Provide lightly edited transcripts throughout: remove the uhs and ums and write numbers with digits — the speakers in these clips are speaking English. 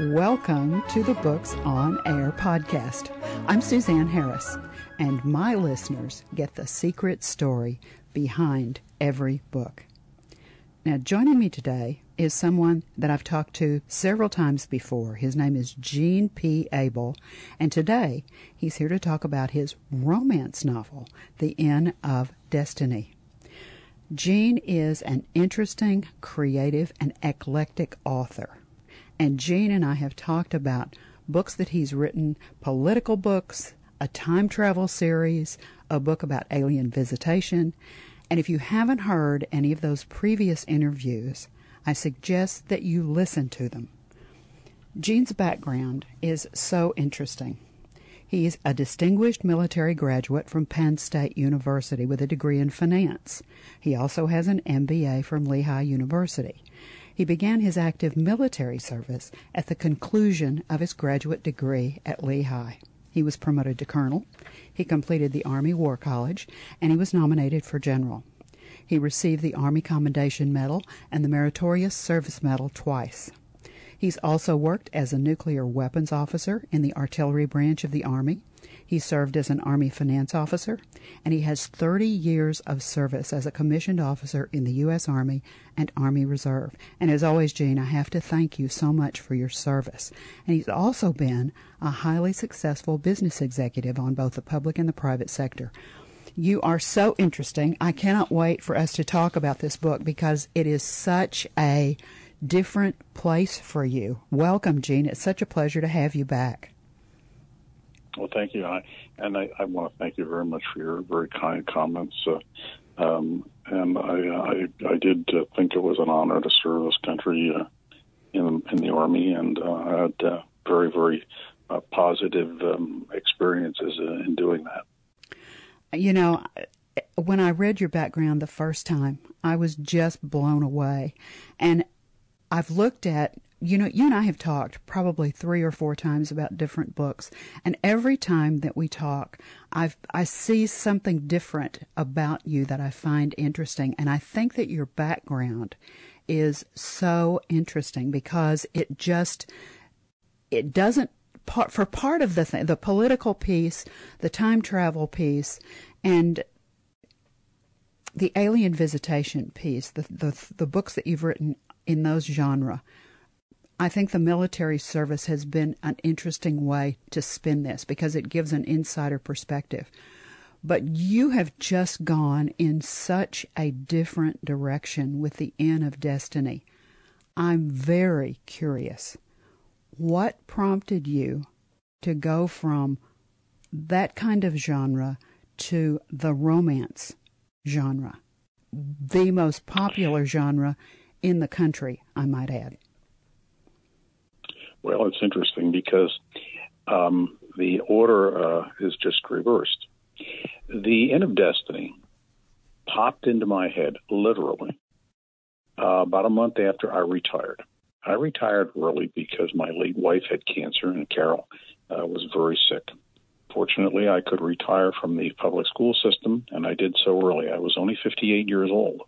Welcome to the Books on Air podcast. I'm Suzanne Harris, and my listeners get the secret story behind every book. Now, joining me today is someone that I've talked to several times before. His name is Gene P. Abel, and today he's here to talk about his romance novel, The Inn of Destiny. Gene is an interesting, creative, and eclectic author. And Gene and I have talked about books that he's written, political books, a time travel series, a book about alien visitation. And if you haven't heard any of those previous interviews, I suggest that you listen to them. Gene's background is so interesting. He's a distinguished military graduate from Penn State University with a degree in finance. He also has an MBA from Lehigh University. He began his active military service at the conclusion of his graduate degree at Lehigh. He was promoted to colonel. He completed the Army War College, and he was nominated for general. He received the Army Commendation Medal and the Meritorious Service Medal twice. He's also worked as a nuclear weapons officer in the artillery branch of the Army. He served as an Army finance officer, and he has 30 years of service as a commissioned officer in the U.S. Army and Army Reserve. And as always, Gene, I have to thank you so much for your service. And he's also been a highly successful business executive on both the public and the private sector. You are so interesting. I cannot wait for us to talk about this book because it is such a different place for you. Welcome, Gene. It's such a pleasure to have you back. Well, thank you. I want to thank you very much for your very kind comments. And I did think it was an honor to serve this country in the Army, and I had very, very positive experiences in doing that. You know, when I read your background the first time, I was just blown away. And I've looked at, you know, you and I have talked probably 3 or 4 times about different books, and every time that we talk, I see something different about you that I find interesting, and I think that your background is so interesting because it doesn't, for part of the thing, the political piece, the time travel piece, and the alien visitation piece, the books that you've written in those genres. I think the military service has been an interesting way to spin this because it gives an insider perspective. But you have just gone in such a different direction with The Inn of Destiny. I'm very curious. What prompted you to go from that kind of genre to the romance genre, the most popular genre in the country, I might add? Well, it's interesting because the order is just reversed. The Inn of Destiny popped into my head, literally, about a month after I retired. I retired early because my late wife had cancer and Carol was very sick. Fortunately, I could retire from the public school system, and I did so early. I was only 58 years old.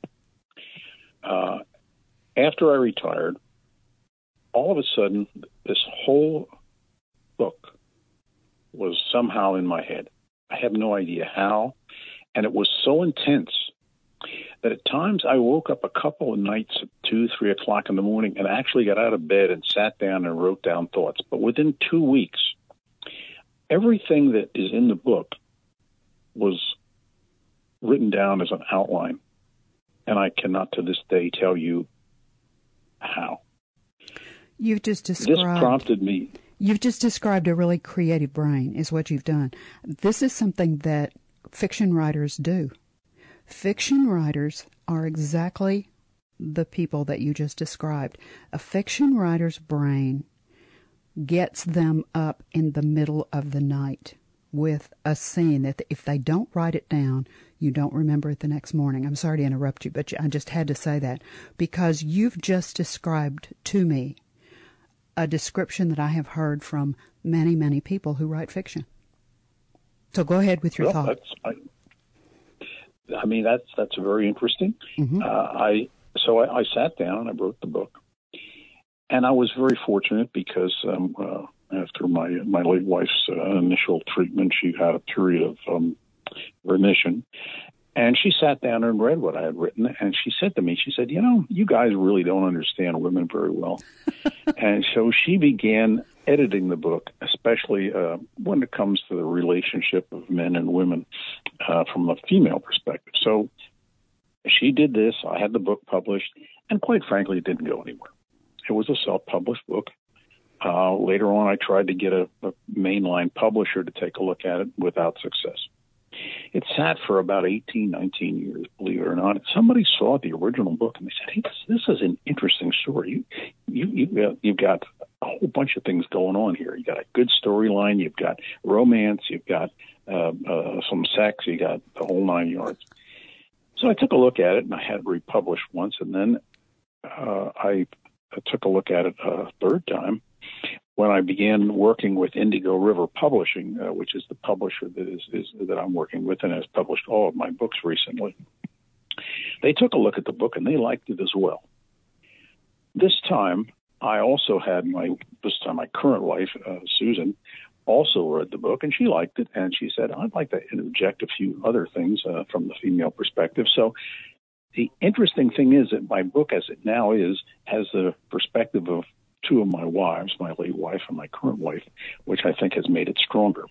After I retired, all of a sudden, this whole book was somehow in my head. I have no idea how. And it was so intense that at times I woke up a couple of nights at 2, 3 o'clock in the morning and actually got out of bed and sat down and wrote down thoughts. But within 2 weeks, everything that is in the book was written down as an outline. And I cannot to this day tell you how. You've just described. This prompted me. You've just described a really creative brain, is what you've done. This is something that fiction writers do. Fiction writers are exactly the people that you just described. A fiction writer's brain gets them up in the middle of the night with a scene that if they don't write it down, you don't remember it the next morning. I'm sorry to interrupt you, but I just had to say that because you've just described to me a description that I have heard from many, many people who write fiction. So go ahead with your thoughts. That's very interesting. Mm-hmm. So I sat down and I wrote the book, And I was very fortunate because after my late wife's initial treatment, she had a period of remission. And she sat down and read what I had written, and she said to me, she said, you know, you guys really don't understand women very well. And so she began editing the book, especially when it comes to the relationship of men and women from a female perspective. So she did this. I had the book published, and quite frankly, it didn't go anywhere. It was a self-published book. Later on, I tried to get a mainline publisher to take a look at it without success. It sat for about 18, 19 years, believe it or not. Somebody saw the original book and they said, hey, this is an interesting story. You've got a whole bunch of things going on here. You've got a good storyline. You've got romance. You've got some sex. You got the whole nine yards. So I took a look at it, and I had it republished once. And then I took a look at it a third time when I began working with Indigo River Publishing, which is the publisher that that I'm working with and has published all of my books recently. They took a look at the book, and they liked it as well. This time, my current wife, Susan, also read the book, and she liked it, and she said, I'd like to interject a few other things from the female perspective. So the interesting thing is that my book, as it now is, has the perspective of two of my wives, my late wife and my current wife, which I think has made it stronger.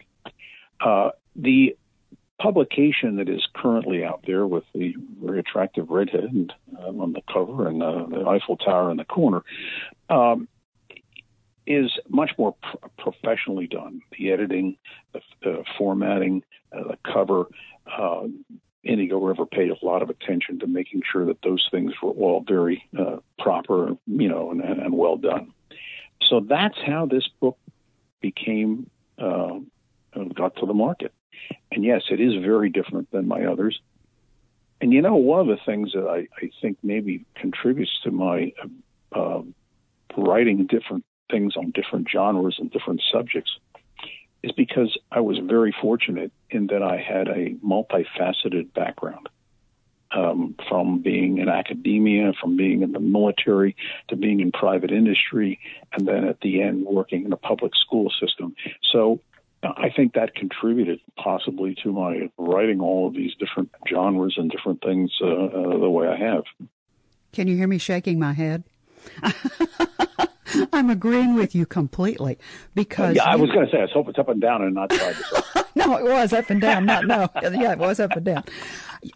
The publication that is currently out there with the very attractive redhead on the cover and the Eiffel Tower in the corner is much more professionally done. The editing, the formatting, the cover. Indigo River paid a lot of attention to making sure that those things were all very proper, and well done. So that's how this book became got to the market. And yes, it is very different than my others. And one of the things that I think maybe contributes to my writing different things on different genres and different subjects is because I was very fortunate in that I had a multifaceted background, from being in academia, from being in the military, to being in private industry, and then at the end working in the public school system. So I think that contributed possibly to my writing all of these different genres and different things the way I have. Can you hear me shaking my head? I'm agreeing with you completely because... Yeah, I was going to say, I hope it's up and down and not side to side. No, it was up and down, not no. Yeah, it was up and down.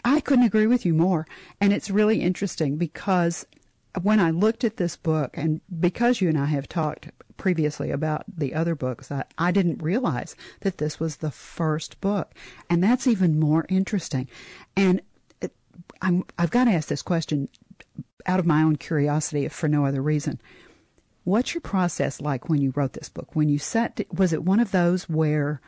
I couldn't agree with you more. And it's really interesting because when I looked at this book, and because you and I have talked previously about the other books, I didn't realize that this was the first book. And that's even more interesting. And I've got to ask this question out of my own curiosity, if for no other reason. What's your process like when you wrote this book? When you was it one of those where,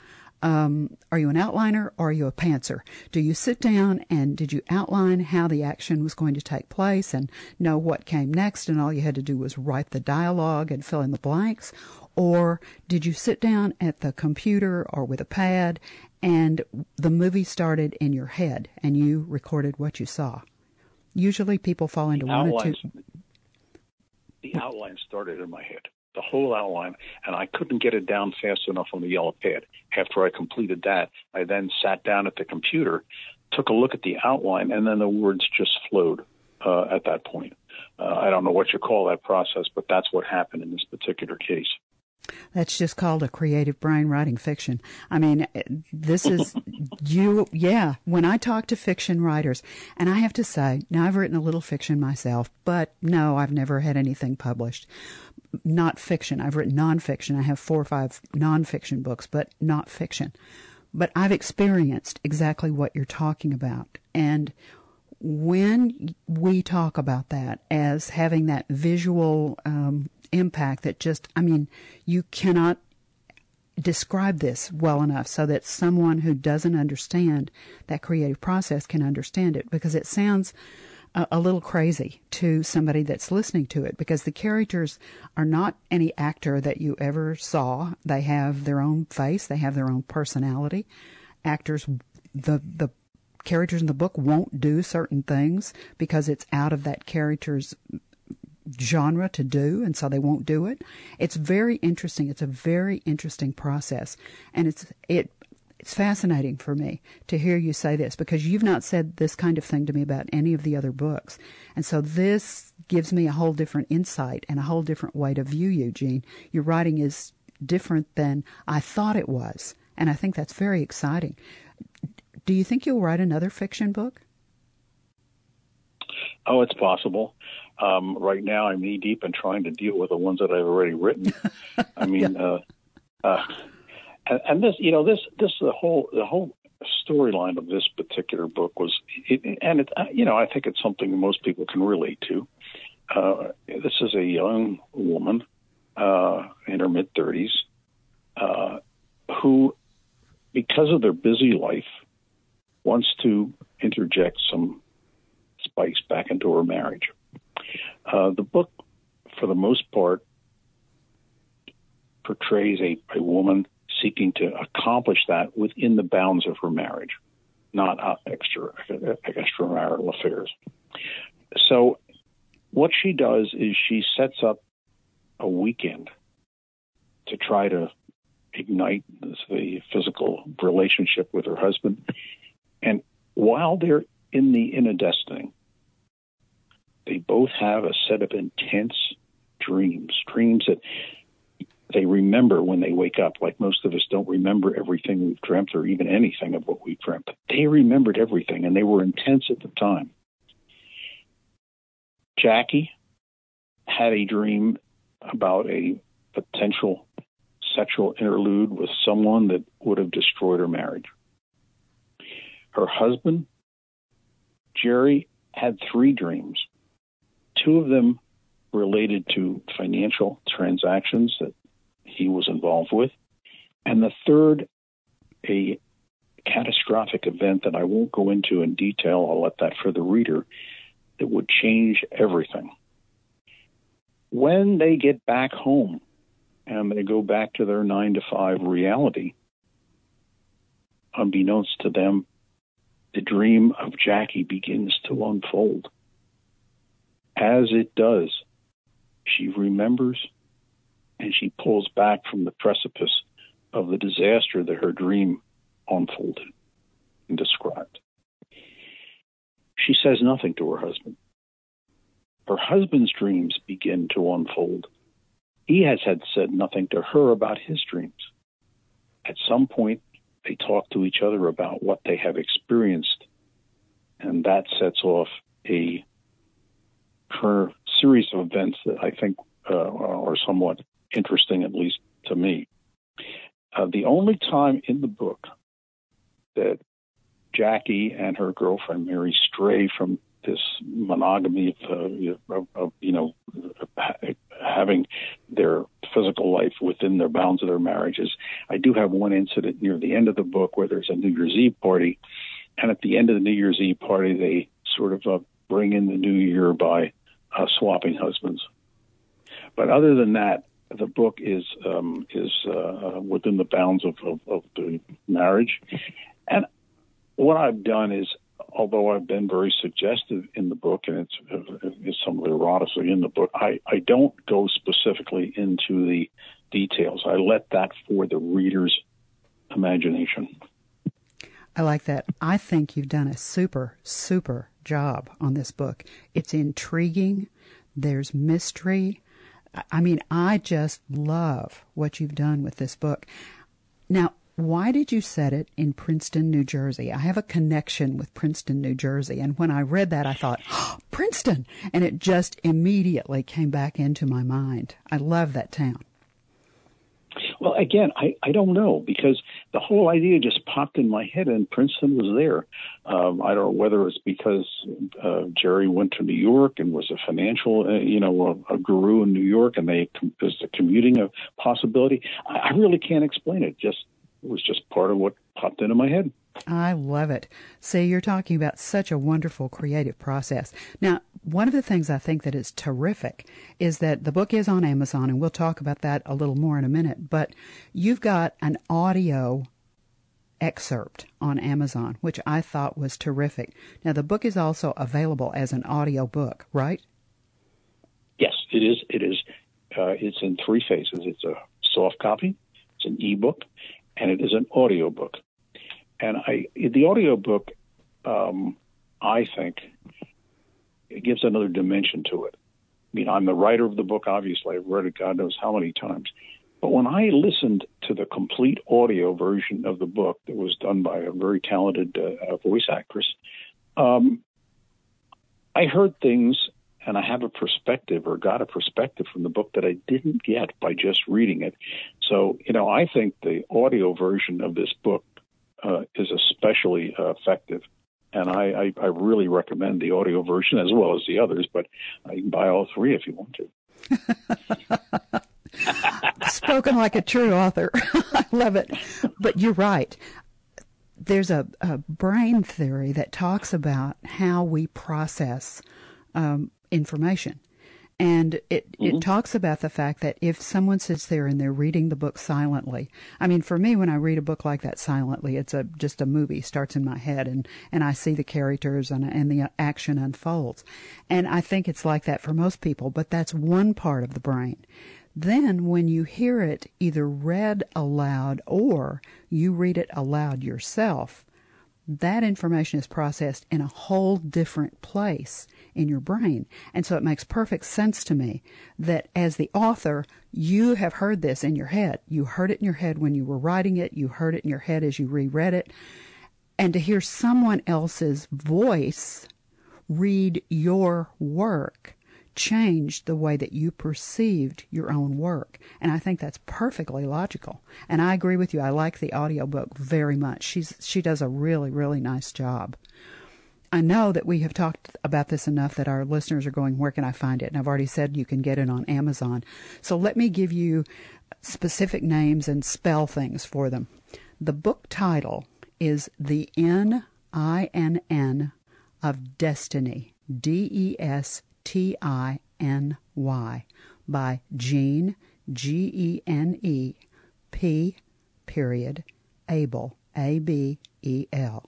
are you an outliner or are you a pantser? Do you sit down and did you outline how the action was going to take place and know what came next and all you had to do was write the dialogue and fill in the blanks? Or did you sit down at the computer or with a pad and the movie started in your head and you recorded what you saw? Usually people fall into one or two... The outline started in my head, the whole outline, and I couldn't get it down fast enough on the yellow pad. After I completed that, I then sat down at the computer, took a look at the outline, and then the words just flowed at that point. I don't know what you call that process, but that's what happened in this particular case. That's just called a creative brain writing fiction. I mean, this is when I talk to fiction writers, and I have to say, now I've written a little fiction myself, but no, I've never had anything published. Not fiction. I've written nonfiction. I have 4 or 5 nonfiction books, but not fiction. But I've experienced exactly what you're talking about. And when we talk about that as having that visual impact that just, I mean, you cannot describe this well enough so that someone who doesn't understand that creative process can understand it, because it sounds a little crazy to somebody that's listening to it, because the characters are not any actor that you ever saw. They have their own face. They have their own personality. Actors, the characters in the book won't do certain things because it's out of that character's genre to do, and so they won't do it. It's very interesting. It's a very interesting process, and it's fascinating for me to hear you say this, because you've not said this kind of thing to me about any of the other books. And so this gives me a whole different insight and a whole different way to view you, Gene. Your writing is different than I thought it was, and I think that's very exciting. Do you think you'll write another fiction book? Oh, it's possible. Right now I'm knee-deep in trying to deal with the ones that I've already written. I mean, and this, you know, this the whole storyline of this particular book was, I think it's something most people can relate to. This is a young woman in her mid-30s who, because of their busy life, wants to interject some spikes back into her marriage. The book, for the most part, portrays a woman seeking to accomplish that within the bounds of her marriage, not extramarital affairs. So what she does is she sets up a weekend to try to ignite the physical relationship with her husband. And while they're in the Inn of Destiny, they both have a set of intense dreams that they remember when they wake up. Like, most of us don't remember everything we've dreamt or even anything of what we've dreamt. But they remembered everything, and they were intense at the time. Jackie had a dream about a potential sexual interlude with someone that would have destroyed her marriage. Her husband, Jerry, had 3 dreams. 2 of them related to financial transactions that he was involved with, and the third, a catastrophic event that I won't go into in detail. I'll let that for the reader, that would change everything. When they get back home and they go back to their 9-to-5 reality, unbeknownst to them, the dream of Jackie begins to unfold. As it does, she remembers and she pulls back from the precipice of the disaster that her dream unfolded and described. She says nothing to her husband. Her husband's dreams begin to unfold. He had said nothing to her about his dreams. At some point, they talk to each other about what they have experienced, and that sets off a series of events that I think are somewhat interesting, at least to me. The only time in the book that Jackie and her girlfriend Mary stray from this monogamy of having their physical life within their bounds of their marriages. I do have one incident near the end of the book where there's a New Year's Eve party, and at the end of the New Year's Eve party, they sort of bring in the new year by swapping husbands. But other than that, the book is within the bounds of the marriage. And what I've done is, although I've been very suggestive in the book, and it's some of the eroticism in the book, I don't go specifically into the details. I let that for the reader's imagination. I like that. I think you've done a super, super job on this book. It's intriguing. There's mystery. I mean, I just love what you've done with this book. Now, why did you set it in Princeton, New Jersey? I have a connection with Princeton, New Jersey. And when I read that, I thought, oh, Princeton! And it just immediately came back into my mind. I love that town. Well, again, I don't know, because the whole idea just popped in my head, and Princeton was there. I don't know whether it's because Jerry went to New York and was a financial, a guru in New York, and there's the commuting of possibility. I really can't explain it. It was just part of what popped into my head. I love it. See, you're talking about such a wonderful creative process. Now, one of the things I think that is terrific is that the book is on Amazon, and we'll talk about that a little more in a minute, but you've got an audio excerpt on Amazon, which I thought was terrific. Now, the book is also available as an audio book, right? Yes, it is. It is. It's in three phases. It's a soft copy, it's an e-book, and it is an audio book. And the audio book, I think, it gives another dimension to it. I mean, I'm the writer of the book, obviously. I've read it God knows how many times. But when I listened to the complete audio version of the book that was done by a very talented voice actress, I heard things, and I have a perspective or got a perspective from the book that I didn't get by just reading it. So, you know, I think the audio version of this book is especially effective. And I really recommend the audio version as well as the others, but you can buy all three if you want to. Spoken like a true author. I love it. But you're right. There's a brain theory that talks about how we process information. And it talks about the fact that if someone sits there and they're reading the book silently, I mean, for me, when I read a book like that silently, it's just a movie starts in my head and I see the characters and the action unfolds. And I think it's like that for most people, but that's one part of the brain. Then when you hear it either read aloud or you read it aloud yourself, that information is processed in a whole different place in your brain. And so it makes perfect sense to me that as the author, you have heard this in your head. You heard it in your head when you were writing it. You heard it in your head as you reread it. And to hear someone else's voice read your work changed the way that you perceived your own work. And I think that's perfectly logical. And I agree with you. I like the audiobook very much. She does a really, really nice job. I know that we have talked about this enough that our listeners are going, where can I find it? And I've already said you can get it on Amazon. So let me give you specific names and spell things for them. The book title is The Inn, I-N-N, of Destiny, D-E-S-T-I-N-Y, by Gene, G-E-N-E, P, period, Abel, A-B-E-L.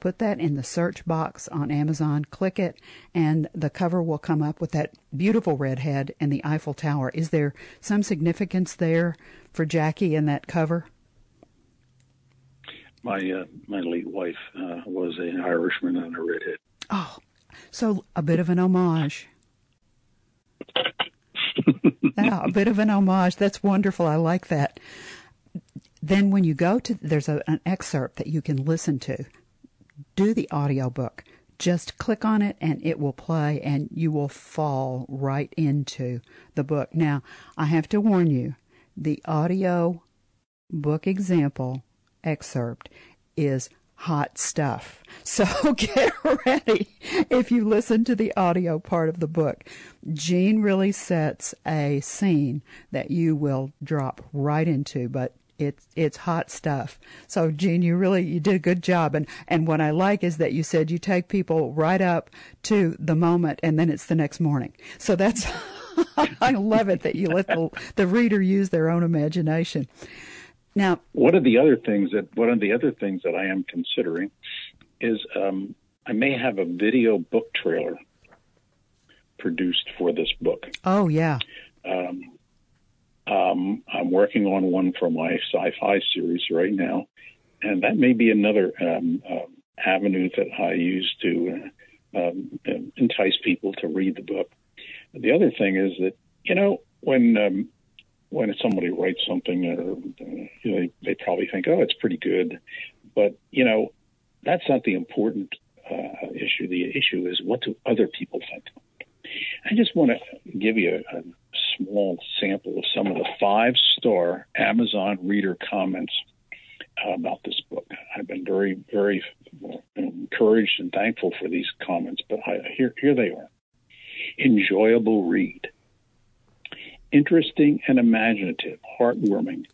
Put that in the search box on Amazon, click it, and the cover will come up with that beautiful red head and the Eiffel Tower. Is there some significance there for Jackie in that cover? My late wife was an Irishman and a redhead. Oh, so a bit of an homage. A bit of an homage. That's wonderful. I like that. Then when you go to, there's an excerpt that you can listen to. Do the audiobook. Just click on it and it will play and you will fall right into the book. Now, I have to warn you, the audio book example excerpt is hot stuff. So get ready if you listen to the audio part of the book. Gene really sets a scene that you will drop right into, but it's hot stuff. So, Gene, you did a good job. And what I like is that you said you take people right up to the moment, and then it's the next morning. So that's I love it that you let the reader use their own imagination. Now, one of the other things that I am considering is I may have a video book trailer produced for this book. Oh yeah. I'm working on one for my sci-fi series right now, and that may be another avenue that I use to entice people to read the book. The other thing is that, you know, when somebody writes something, you know, they probably think, oh, it's pretty good. But, you know, that's not the important issue. The issue is, what do other people think? I just want to give you a small sample of some of the 5-star Amazon reader comments about this book. I've been very, very encouraged and thankful for these comments, but here they are. Enjoyable read. Interesting and imaginative, heartwarming,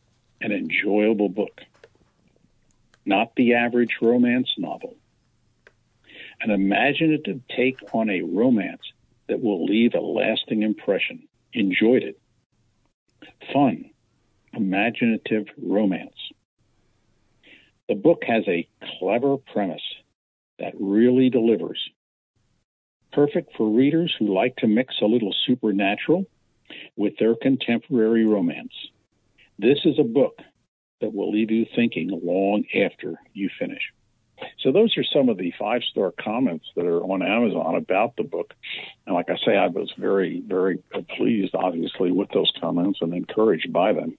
an enjoyable book. Not the average romance novel. An imaginative take on a romance that will leave a lasting impression. Enjoyed it. Fun, imaginative romance. The book has a clever premise that really delivers. perfect for readers who like to mix a little supernatural with their contemporary romance. This is a book that will leave you thinking long after you finish. So those are some of the five-star comments that are on Amazon about the book. And like I say, I was very, very pleased, obviously, with those comments and encouraged by them.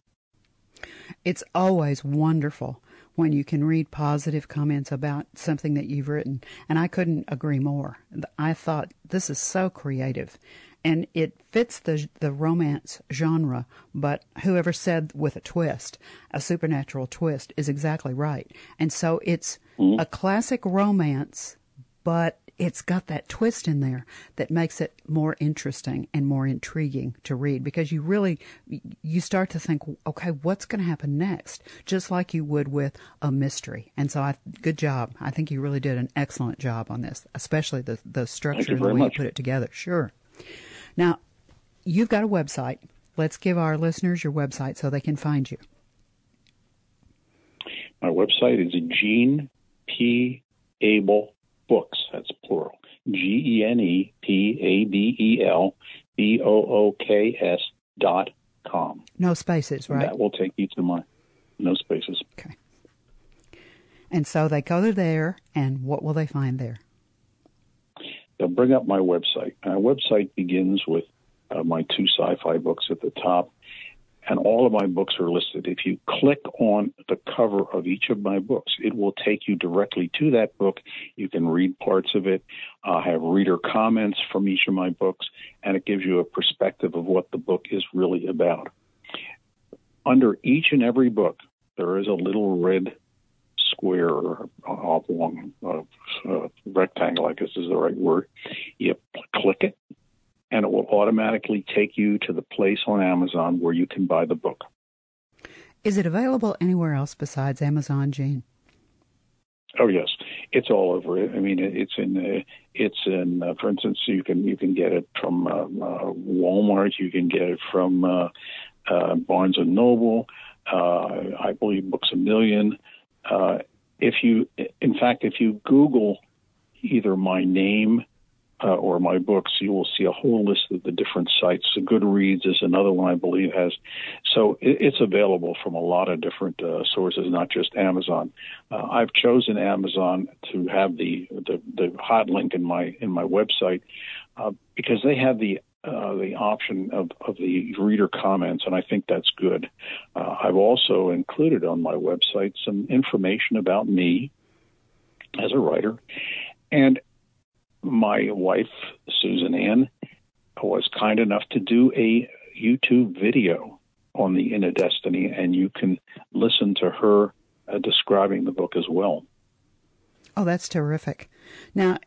It's always wonderful when you can read positive comments about something that you've written. And I couldn't agree more. I thought, this is so creative. And it fits the romance genre, but whoever said with a twist, a supernatural twist, is exactly right. And so it's a classic romance, but it's got that twist in there that makes it more interesting and more intriguing to read, because you really, you start to think, okay, what's going to happen next? Just like you would with a mystery. And so good job. I think you really did an excellent job on this, especially the structure and the way you put it together. Sure. Now, you've got a website. Let's give our listeners your website so they can find you. My website is Gene P. Abel Books. That's plural. GenePABELBOOKS.com. No spaces, right? And that will take you to my... No spaces. Okay. And so they go to there, and what will they find there? They'll bring up my website. My website begins with my two sci-fi books at the top, and all of my books are listed. If you click on the cover of each of my books, it will take you directly to that book. You can read parts of it. I have reader comments from each of my books, and it gives you a perspective of what the book is really about. Under each and every book, there is a little red square or oblong rectangle, I guess is the right word. You click it, and it will automatically take you to the place on Amazon where you can buy the book. Is it available anywhere else besides Amazon, Gene? Oh yes, it's all over. I mean, it's in for instance, you can get it from Walmart. You can get it from Barnes and Noble. I believe Books a Million. If you Google either my name or my books, you will see a whole list of the different sites. So Goodreads is another one I believe has. So it's available from a lot of different sources, not just Amazon. I've chosen Amazon to have the hot link in my website because they have the option of the reader comments, and I think that's good. I've also included on my website some information about me as a writer. And my wife, Susan Ann, was kind enough to do a YouTube video on The Inn of Destiny, and you can listen to her describing the book as well. Oh, that's terrific. Now,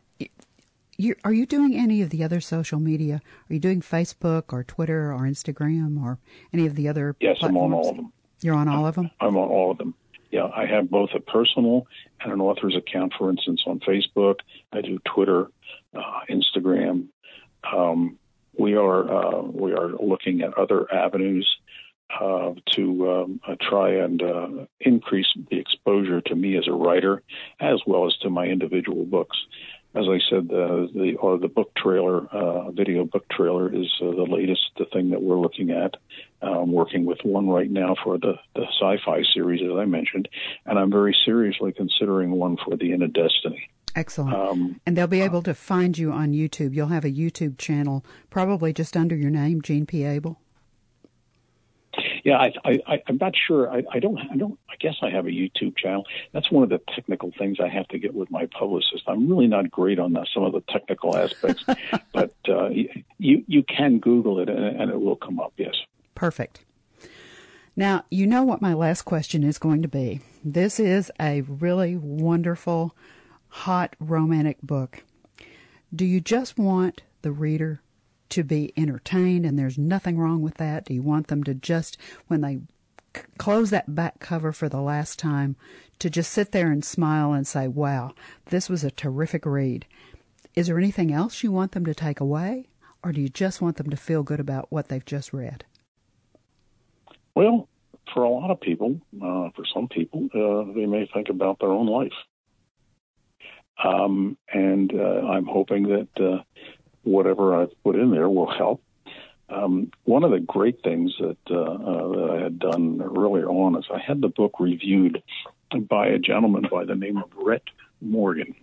are you doing any of the other social media? Are you doing Facebook or Twitter or Instagram or any of the other platforms? Yes, I'm on all of them. You're on all of them? I'm on all of them. Yeah, I have both a personal and an author's account, for instance, on Facebook. I do Twitter, Instagram. We are looking at other avenues to try and increase the exposure to me as a writer as well as to my individual books. As I said, the book trailer, video book trailer is the latest thing that we're looking at. I'm working with one right now for the sci-fi series, as I mentioned, and I'm very seriously considering one for The Inn of Destiny. Excellent. And they'll be able to find you on YouTube. You'll have a YouTube channel probably just under your name, Gene P. Abel. Yeah, I'm not sure. I don't. I guess I have a YouTube channel. That's one of the technical things I have to get with my publicist. I'm really not great on some of the technical aspects, but you can Google it and it will come up. Yes. Perfect. Now, you know what my last question is going to be. This is a really wonderful, hot romantic book. Do you just want the reader to be entertained, and there's nothing wrong with that? Do you want them to just, when they close that back cover for the last time, to just sit there and smile and say, wow, this was a terrific read? Is there anything else you want them to take away, or do you just want them to feel good about what they've just read? Well, for a lot of people, for some people, they may think about their own life. And I'm hoping that whatever I've put in there will help. One of the great things that I had done earlier on is I had the book reviewed by a gentleman by the name of Brett Morgan.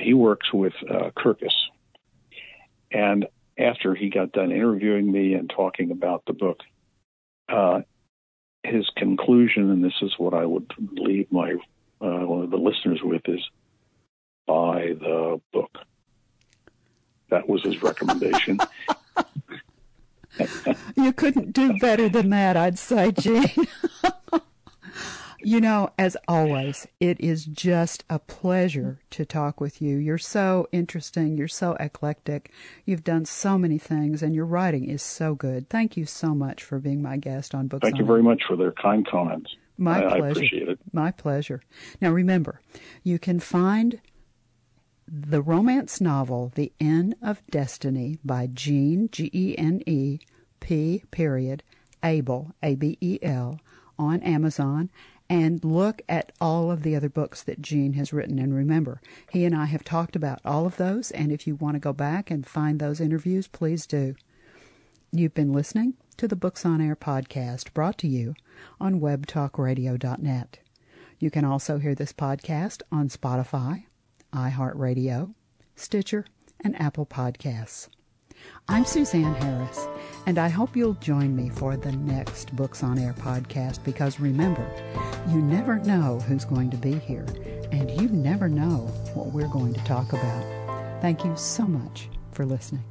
He works with Kirkus. And after he got done interviewing me and talking about the book, his conclusion, and this is what I would leave my one of the listeners with, is buy the book. That was his recommendation. You couldn't do better than that, I'd say, Gene. You know, as always, it is just a pleasure to talk with you. You're so interesting. You're so eclectic. You've done so many things, and your writing is so good. Thank you so much for being my guest on Books on Air. Thank you very much for their kind comments. My pleasure. I appreciate it. My pleasure. Now, remember, you can find the romance novel The Inn of Destiny by Gene, G-E-N-E, P, period, Abel, A-B-E-L, on Amazon, and look at all of the other books that Gene has written. And remember, he and I have talked about all of those, and if you want to go back and find those interviews, please do. You've been listening to the Books on Air podcast, brought to you on webtalkradio.net. You can also hear this podcast on Spotify, iHeartRadio, Stitcher, and Apple Podcasts. I'm Suzanne Harris, and I hope you'll join me for the next Books on Air podcast, because remember, you never know who's going to be here, and you never know what we're going to talk about. Thank you so much for listening.